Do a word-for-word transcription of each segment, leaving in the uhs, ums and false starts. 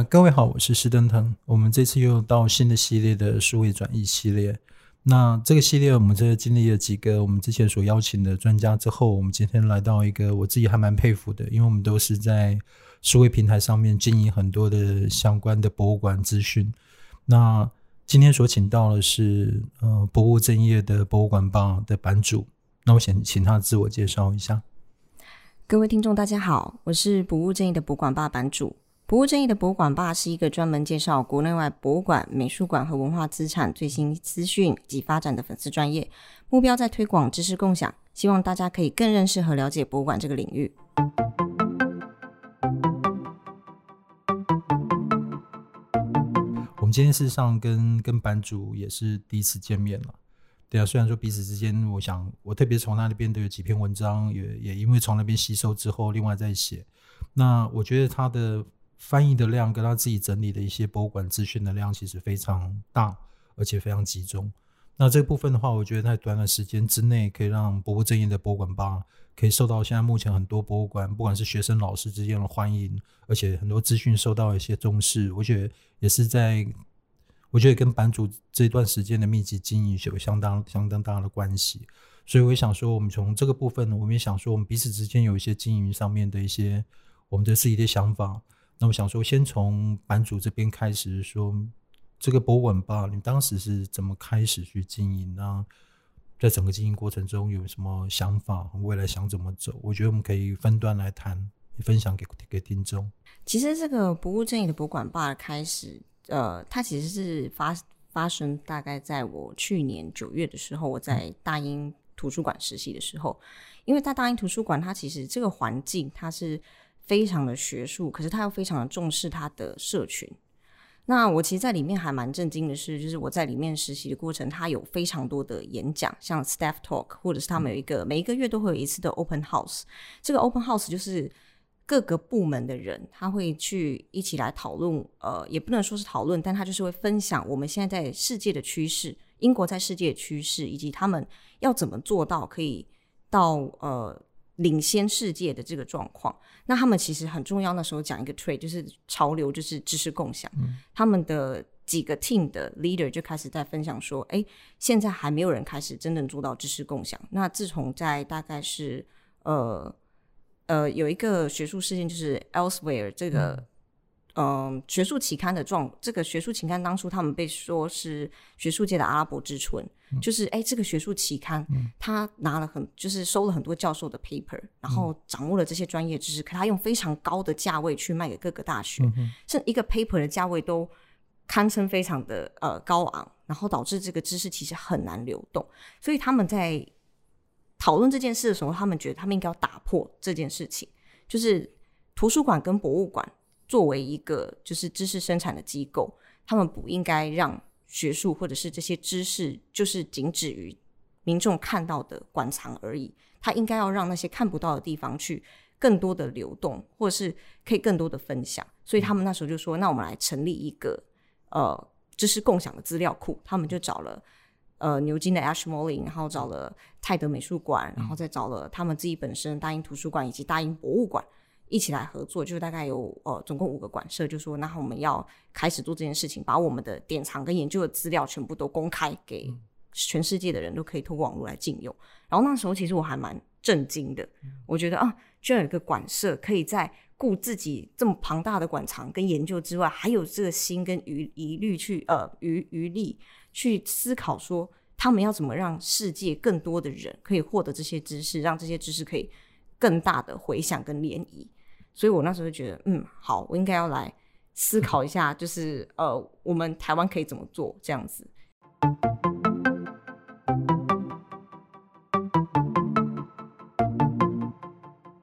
呃、各位好，我是施登腾。我们这次又到新的系列的数位转移系列。那这个系列我们这经历了几个我们之前所邀请的专家之后，我们今天来到一个我自己还蛮佩服的，因为我们都是在数位平台上面经营很多的相关的博物馆资讯。那今天所请到的是呃不务正业的博物馆吧的版主，那我想请他自我介绍一下。各位听众大家好，我是不务正业的博物馆吧版主。不务正业的博物馆吧是一个专门介绍国内外博物馆、美术馆和文化资产最新资讯及发展的粉丝专页，目标在推广知识共享，希望大家可以更认识和了解博物馆这个领域。我们今天事实上跟跟版主也是第一次见面了，对啊，虽然说彼此之间，我想我特别从他那边都有几篇文章，也也因为从那边吸收之后，另外再写。那我觉得他的翻译的量跟他自己整理的一些博物馆资讯的量其实非常大，而且非常集中。那这部分的话，我觉得在短的时间之内可以让不务正业的博物馆吧可以受到现在目前很多博物馆不管是学生老师之间的欢迎，而且很多资讯受到一些重视。我觉得也是在我觉得跟版主这段时间的密集经营有相当相当大的关系。所以我也想说我们从这个部分，我们也想说我们彼此之间有一些经营上面的一些我们的自己的想法。那我想说先从版主这边开始说，这个博物馆吧你当时是怎么开始去经营呢？在整个经营过程中有什么想法，未来想怎么走？我觉得我们可以分段来谈，分享给给听众。其实这个不务正业的博物馆吧的开始呃，它其实是 发, 发生大概在我去年九月的时候，我在大英图书馆实习的时候。因为在大英图书馆它其实这个环境它是非常的学术，可是他又非常的重视他的社群。那我其实在里面还蛮震惊的是，就是我在里面实习的过程，他有非常多的演讲，像 Staff Talk， 或者是他们有一个每一个月都会有一次的 Open House。 这个 Open House 就是各个部门的人他会去一起来讨论，呃，也不能说是讨论，但他就是会分享我们现在在世界的趋势，英国在世界的趋势，以及他们要怎么做到可以到呃领先世界的这个状况。那他们其实很重要，那时候讲一个 trade 就是潮流，就是知识共享、嗯、他们的几个 team 的 leader 就开始在分享说，哎，现在还没有人开始真正做到知识共享。那自从在大概是呃呃有一个学术事件，就是 elsewhere 这个、嗯嗯，学术期刊的状这个学术期刊当初他们被说是学术界的阿拉伯之春、嗯、就是哎，这个学术期刊、嗯、他拿了很就是收了很多教授的 paper， 然后掌握了这些专业知识、嗯、可他用非常高的价位去卖给各个大学、嗯、甚至一个 paper 的价位都堪称非常的、呃、高昂，然后导致这个知识其实很难流动。所以他们在讨论这件事的时候，他们觉得他们应该要打破这件事情，就是图书馆跟博物馆作为一个就是知识生产的机构，他们不应该让学术或者是这些知识就是仅止于民众看到的馆藏而已，他应该要让那些看不到的地方去更多的流动，或者是可以更多的分享。所以他们那时候就说，那我们来成立一个呃知识共享的资料库。他们就找了呃牛津的 Ashmolean， 然后找了泰德美术馆，然后再找了他们自己本身大英图书馆以及大英博物馆一起来合作，就大概有呃总共五个馆舍，就说那我们要开始做这件事情，把我们的典藏跟研究的资料全部都公开给全世界的人都可以透过网络来禁用。然后那时候其实我还蛮震惊的，我觉得啊，居然有一个馆舍可以在顾自己这么庞大的馆藏跟研究之外，还有这个心跟余疑虑去呃余余力去思考说，他们要怎么让世界更多的人可以获得这些知识，让这些知识可以更大的回响跟涟漪。所以我那时候就觉得嗯好，我应该要来思考一下，就是呃我们台湾可以怎么做这样子。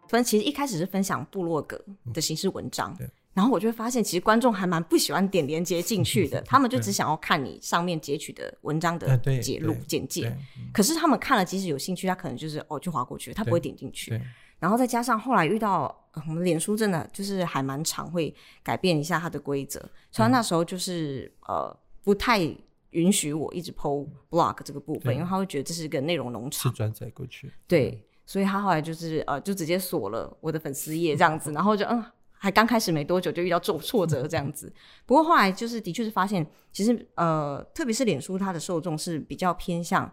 所以其实一开始是分享部落格的形式文章、嗯、然后我就会发现其实观众还蛮不喜欢点连结进去的，他们就只想要看你上面截取的文章的节录简介，可是他们看了即使有兴趣，他可能就是哦就滑过去，他不会点进去。然后再加上后来遇到我们脸书真的就是还蛮常会改变一下它的规则，所以那时候就是、嗯、呃不太允许我一直 po blog 这个部分，因为他会觉得这是一个内容农场，是转载过去，对，所以他后来就是呃就直接锁了我的粉丝页这样子。然后就嗯还刚开始没多久就遇到挫折这样子。不过后来就是的确是发现其实呃，特别是脸书它的受众是比较偏向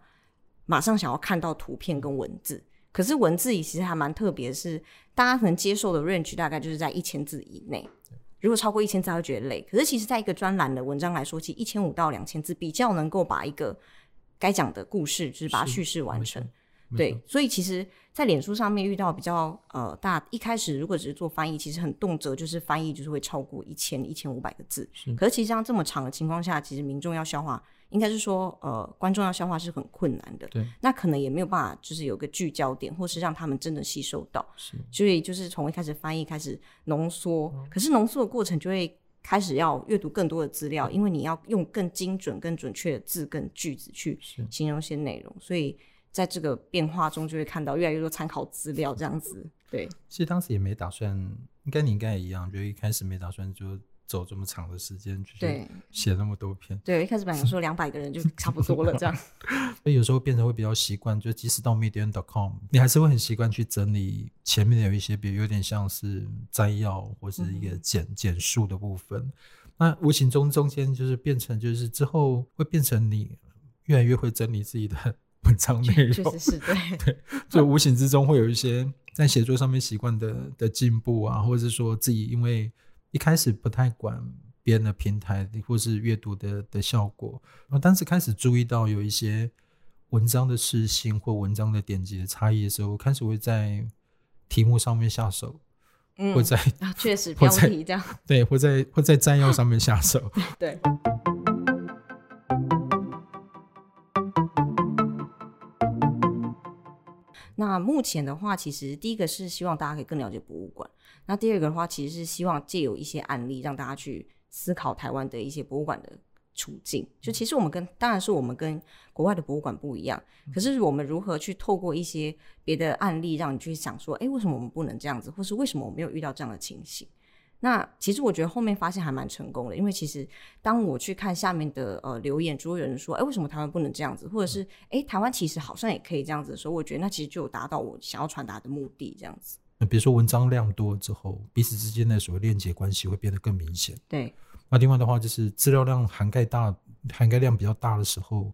马上想要看到图片跟文字，可是文字其实还蛮特别，是大家可能接受的 range 大概就是在一千字以内，如果超过一千字他会觉得累，可是其实在一个专栏的文章来说，其实一千五到两千字比较能够把一个该讲的故事就是把它叙事完成。对，所以其实在脸书上面遇到比较呃大，一开始如果只是做翻译，其实很动辄就是翻译就是会超过一千一千五百个字，可是其实像这么长的情况下，其实民众要消化，应该是说呃观众要消化是很困难的，对，那可能也没有办法就是有个聚焦点或是让他们真的吸收到，所以就是从一开始翻译开始浓缩、嗯、可是浓缩的过程就会开始要阅读更多的资料，因为你要用更精准更准确的字跟句子去形容一些内容，所以在这个变化中就会看到越来越多参考资料这样子。对，其实当时也没打算，应该你应该也一样，就一开始没打算就走这么长的时间去写那么多篇。 对, 对一开始本来想说两百个人就差不多了这样所以有时候变成会比较习惯，就即使到 medium 点 com 你还是会很习惯去整理前面有一些比如有点像是摘要或是一个简、嗯、简述的部分，那无形中中间就是变成就是之后会变成你越来越会整理自己的文章内容，确实是，对对，所以无形之中会有一些在写作上面习惯的的进步啊，或者是说自己因为一开始不太管别人的平台或是阅读的的效果，然后当时开始注意到有一些文章的视性或文章的点击的差异的时候，我开始会在题目上面下手，嗯，或在啊确实标题这样，对，或在或在摘要上面下手对。那目前的话，其实第一个是希望大家可以更了解博物馆，那第二个的话其实是希望藉由一些案例让大家去思考台湾的一些博物馆的处境，就其实我们跟当然是我们跟国外的博物馆不一样，可是我们如何去透过一些别的案例让你去想说，哎，为什么我们不能这样子，或是为什么我没有遇到这样的情形。那其实我觉得后面发现还蛮成功的，因为其实当我去看下面的、呃、留言，就会有人说，哎，为什么台湾不能这样子，或者是哎，台湾其实好像也可以这样子的时候，我觉得那其实就有达到我想要传达的目的这样子。比如说文章量多之后，彼此之间的所谓链接关系会变得更明显。对。那另外的话就是资料量涵盖大，涵盖量比较大的时候，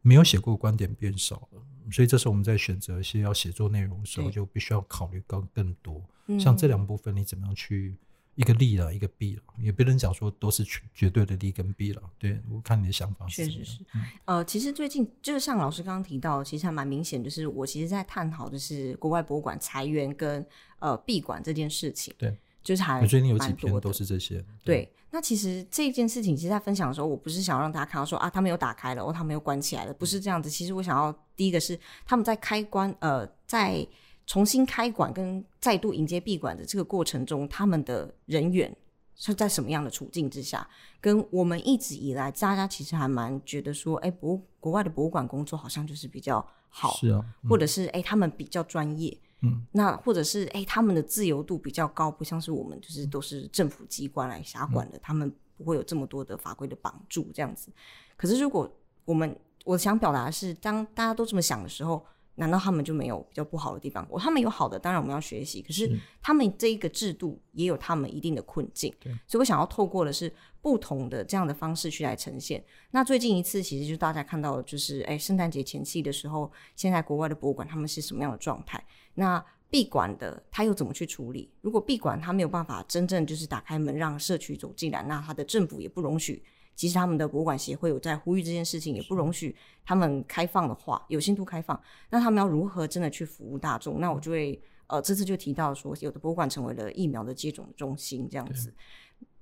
没有写过观点变少了，所以这时候我们在选择一些要写作内容的时候，就必须要考虑更更多。像这两部分，你怎么样去？一个利了一个弊了，也别人讲说都是绝对的利跟弊了。对，我看你的想法是怎么样。确实是、嗯呃、其实最近就是像老师刚刚提到，其实还蛮明显，就是我其实在探讨就是国外博物馆裁员跟呃闭馆这件事情。对，就是还蛮多的。我最近有几篇都是这些。 对, 对，那其实这件事情其实在分享的时候，我不是想让大家看到说啊他们有打开了，哦他们有关起来了，不是这样子。其实我想要第一个是他们在开关呃在重新开馆跟再度迎接闭馆的这个过程中，他们的人员是在什么样的处境之下，跟我们一直以来大家其实还蛮觉得说，哎、欸，博国外的博物馆工作好像就是比较好，是啊，嗯、或者是哎、欸、他们比较专业，嗯，那或者是哎、欸、他们的自由度比较高，不像是我们就是都是政府机关来辖管的、嗯，他们不会有这么多的法规的绑住这样子。可是如果我们我想表达的是，当大家都这么想的时候。难道他们就没有比较不好的地方？他们有好的，当然我们要学习，可是他们这一个制度也有他们一定的困境，所以我想要透过的是不同的这样的方式去来呈现。那最近一次其实就大家看到的就是哎，圣诞节前夕的时候，现在国外的博物馆他们是什么样的状态，那闭馆的他又怎么去处理，如果闭馆他没有办法真正就是打开门让社区走进来，那他的政府也不容许，其实他们的博物馆协会有在呼吁这件事情，也不容许他们开放的话，有限度开放，那他们要如何真的去服务大众？那我就会呃，这次就提到说，有的博物馆成为了疫苗的接种中心，这样子，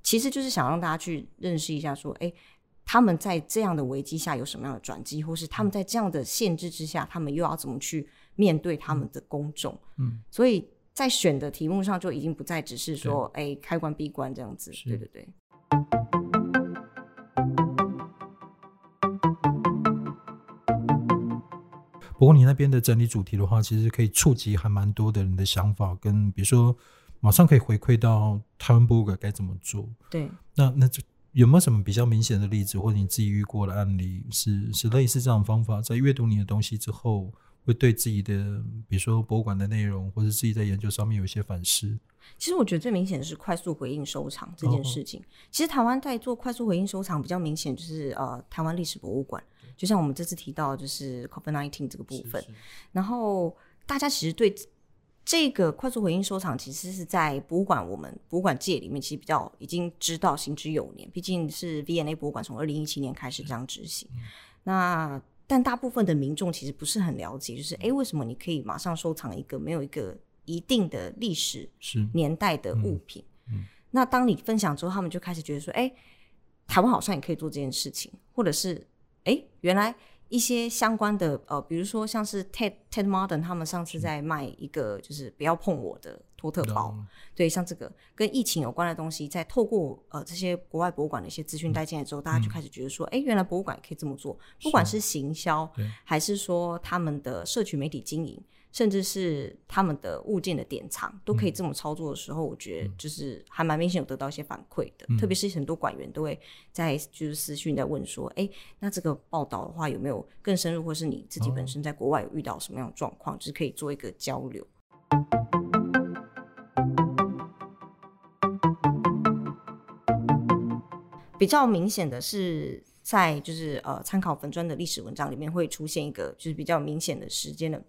其实就是想让大家去认识一下，说，哎，他们在这样的危机下有什么样的转机，或是他们在这样的限制之下，他们又要怎么去面对他们的公众？嗯，所以在选的题目上就已经不再只是说，哎，开关闭关这样子，对对对。不过你那边的整理主题的话，其实可以触及还蛮多的人的想法，跟比如说马上可以回馈到台湾博物馆该怎么做。对，那那有没有什么比较明显的例子，或者你自己遇过的案例是是类似这样的方法，在阅读你的东西之后会对自己的比如说博物馆的内容或是自己在研究上面有一些反思。其实我觉得最明显的是快速回应收藏这件事情、哦、其实台湾在做快速回应收藏比较明显就是、呃、台湾历史博物馆，就像我们这次提到就是 COVID 十九 这个部分，是是，然后大家其实对这个快速回应收藏其实是在博物馆，我们博物馆界里面其实比较已经知道行之有年，毕竟是 V and A 博物馆从二零一七年开始这样执行、嗯、那但大部分的民众其实不是很了解，就是哎，为什么你可以马上收藏一个没有一个一定的历史年代的物品、嗯嗯、那当你分享之后他们就开始觉得说哎，台湾好像也可以做这件事情，或者是哎，原来一些相关的呃，比如说像是 Ted, Ted Modern 他们上次在卖一个就是不要碰我的托特包、嗯、对，像这个跟疫情有关的东西在透过呃这些国外博物馆的一些资讯带进来之后、嗯、大家就开始觉得说哎、欸，原来博物馆可以这么做，不管是行销是还是说他们的社群媒体经营，甚至是他们的物件的典藏都可以这么操作的时候、嗯、我觉得就是还蛮明显有得到一些反馈的、嗯、特别是很多馆员都会在就是私讯在问说哎、欸，那这个报道的话有没有更深入，或是你自己本身在国外有遇到什么样的状况、哦、就是可以做一个交流。比较明显的是在就是呃参考粉专的历史文章里面会出现一个就是比较明显的时间的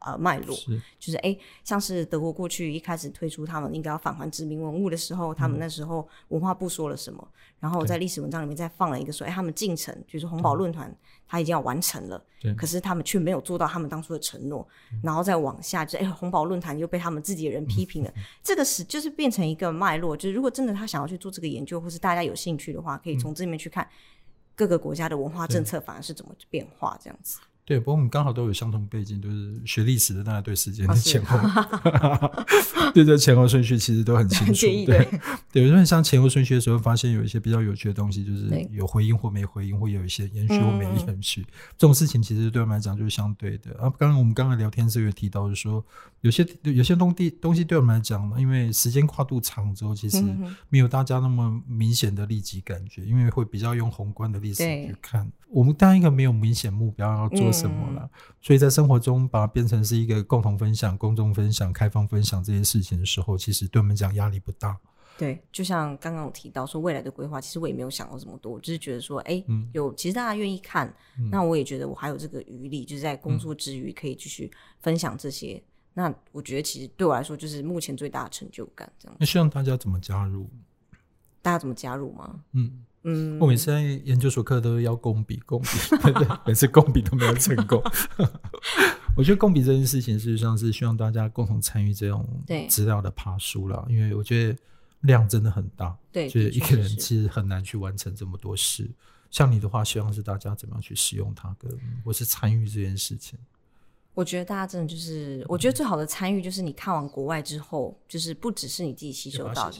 呃，脉络是就是哎、欸，像是德国过去一开始推出他们应该要返还殖民文物的时候、嗯、他们那时候文化部说了什么，然后在历史文章里面再放了一个说哎、欸，他们进程就是红宝论坛他已经要完成了，可是他们却没有做到他们当初的承诺，然后再往下就是哎、欸，红宝论坛又被他们自己的人批评了、嗯、这个是就是变成一个脉络，就是如果真的他想要去做这个研究或是大家有兴趣的话可以从这里面去看各个国家的文化政策反而是怎么变化这样子。对，不过我们刚好都有相同背景，就是学历史的大家对时间的前后、哦、对这前后顺序其实都很清楚对对对，因为像前后顺序的时候发现有一些比较有趣的东西，就是有回应或没回应，或有一些延续或没延续、嗯、这种事情其实对我们来讲就是相对的、啊、刚刚我们刚才聊天时有提到就是说有些有些东西东西对我们来讲因为时间跨度长之后其实没有大家那么明显的立即感觉，因为会比较用宏观的历史去看，我们当然一个没有明显目标要做什么啦、嗯、所以在生活中把它变成是一个共同分享公众分享开放分享这些事情的时候，其实对我们讲压力不大。对，就像刚刚我提到说未来的规划其实我也没有想到这么多，我就是觉得说哎、欸嗯，有其实大家愿意看、嗯、那我也觉得我还有这个余力就是在工作之余可以继续分享这些、嗯、那我觉得其实对我来说就是目前最大的成就感这样。那希望大家怎么加入？大家怎么加入吗？嗯嗯，我每次在研究所课都要共笔共笔每次共笔都没有成功我觉得共笔这件事情事实上是希望大家共同参与这种资料的爬梳啦，因为我觉得量真的很大，对，就是一个人其实很难去完成这么多事，像你的话希望是大家怎么样去使用它跟或是参与这件事情。我觉得大家真的就是我觉得最好的参与就是你看完国外之后就是不只是你自己吸收到，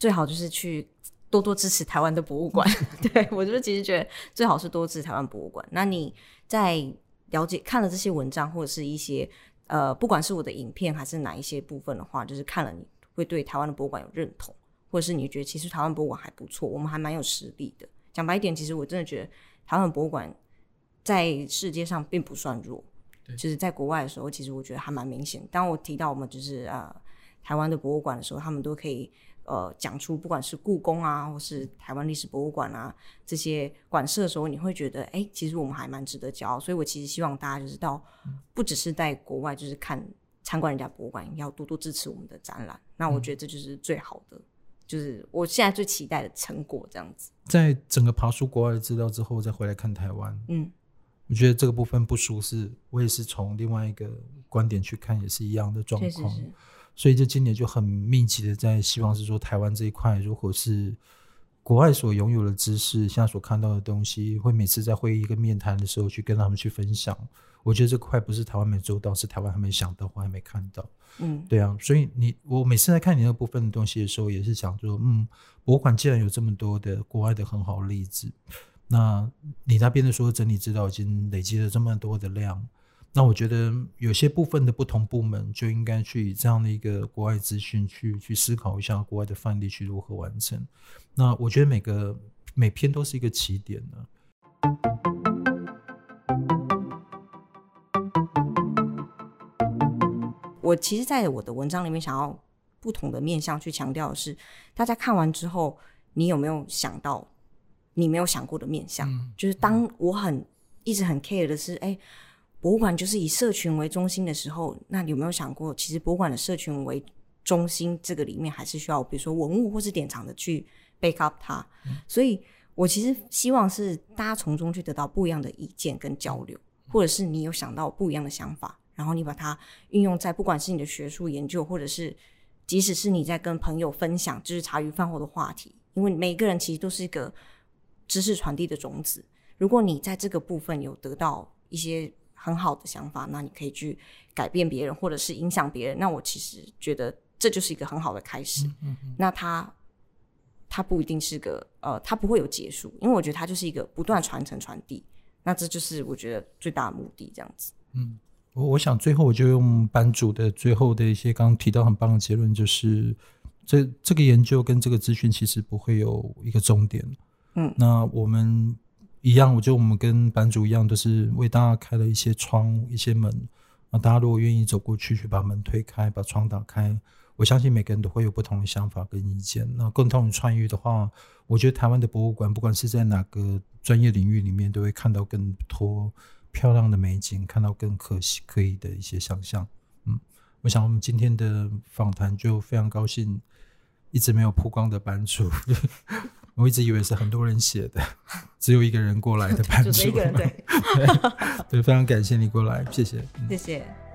最好就是去多多支持台湾的博物馆对，我就其实觉得最好是多支持台湾博物馆。那你在了解看了这些文章或者是一些呃，不管是我的影片还是哪一些部分的话，就是看了你会对台湾的博物馆有认同，或者是你觉得其实台湾博物馆还不错，我们还蛮有实力的。讲白一点，其实我真的觉得台湾博物馆在世界上并不算弱，就是在国外的时候其实我觉得还蛮明显。当我提到我们就是呃台湾的博物馆的时候，他们都可以呃，讲出不管是故宫啊或是台湾历史博物馆啊这些馆舍的时候，你会觉得哎、欸，其实我们还蛮值得骄傲。所以我其实希望大家就是到不只是在国外就是看参观人家博物馆，要多多支持我们的展览，那我觉得这就是最好的、嗯、就是我现在最期待的成果这样子。在整个爬梳国外的资料之后再回来看台湾，嗯，我觉得这个部分不舒适，我也是从另外一个观点去看也是一样的状况，所以这今年就很密集的在希望是说台湾这一块如果是国外所拥有的知识现在所看到的东西，会每次在会议跟面谈的时候去跟他们去分享。我觉得这块不是台湾没做到，是台湾还没想到或还没看到。嗯，对啊，所以你我每次在看你那部分的东西的时候也是想说嗯，博物馆既然有这么多的国外的很好的例子，那你那边的说整理资料已经累积了这么多的量，那我觉得有些部分的不同部门就应该去以这样的一个国外资讯去去思考一下国外的范例去如何完成。那我觉得每个每篇都是一个起点呢、啊。我其实在我的文章里面想要不同的面向去强调的是，大家看完之后你有没有想到你没有想过的面向、嗯、就是当我很一直很 care 的是哎、欸，博物馆就是以社群为中心的时候，那你有没有想过其实博物馆的社群为中心这个里面还是需要比如说文物或是典藏的去 back up 它、嗯、所以我其实希望是大家从中去得到不一样的意见跟交流，或者是你有想到不一样的想法，然后你把它运用在不管是你的学术研究，或者是即使是你在跟朋友分享就是茶余饭后的话题，因为每个人其实都是一个知识传递的种子，如果你在这个部分有得到一些很好的想法，那你可以去改变别人或者是影响别人，那我其实觉得这就是一个很好的开始、嗯嗯嗯、那它它不一定是个呃，它不会有结束，因为我觉得它就是一个不断传承传递，那这就是我觉得最大的目的这样子。嗯，我我想最后我就用班主的最后的一些刚刚提到很棒的结论，就是这这个研究跟这个资讯其实不会有一个终点。嗯，那我们一样，我觉得我们跟班主一样，就是为大家开了一些窗一些门，那大家如果愿意走过去去把门推开把窗打开，我相信每个人都会有不同的想法跟意见。那共同参与的话，我觉得台湾的博物馆不管是在哪个专业领域里面，都会看到更多漂亮的美景，看到更可喜可以的一些想象。嗯，我想我们今天的访谈就非常高兴，一直没有曝光的版主我一直以为是很多人写的，只有一个人过来的版主就是一个人，对对，非常感谢你过来，谢谢、嗯、谢谢。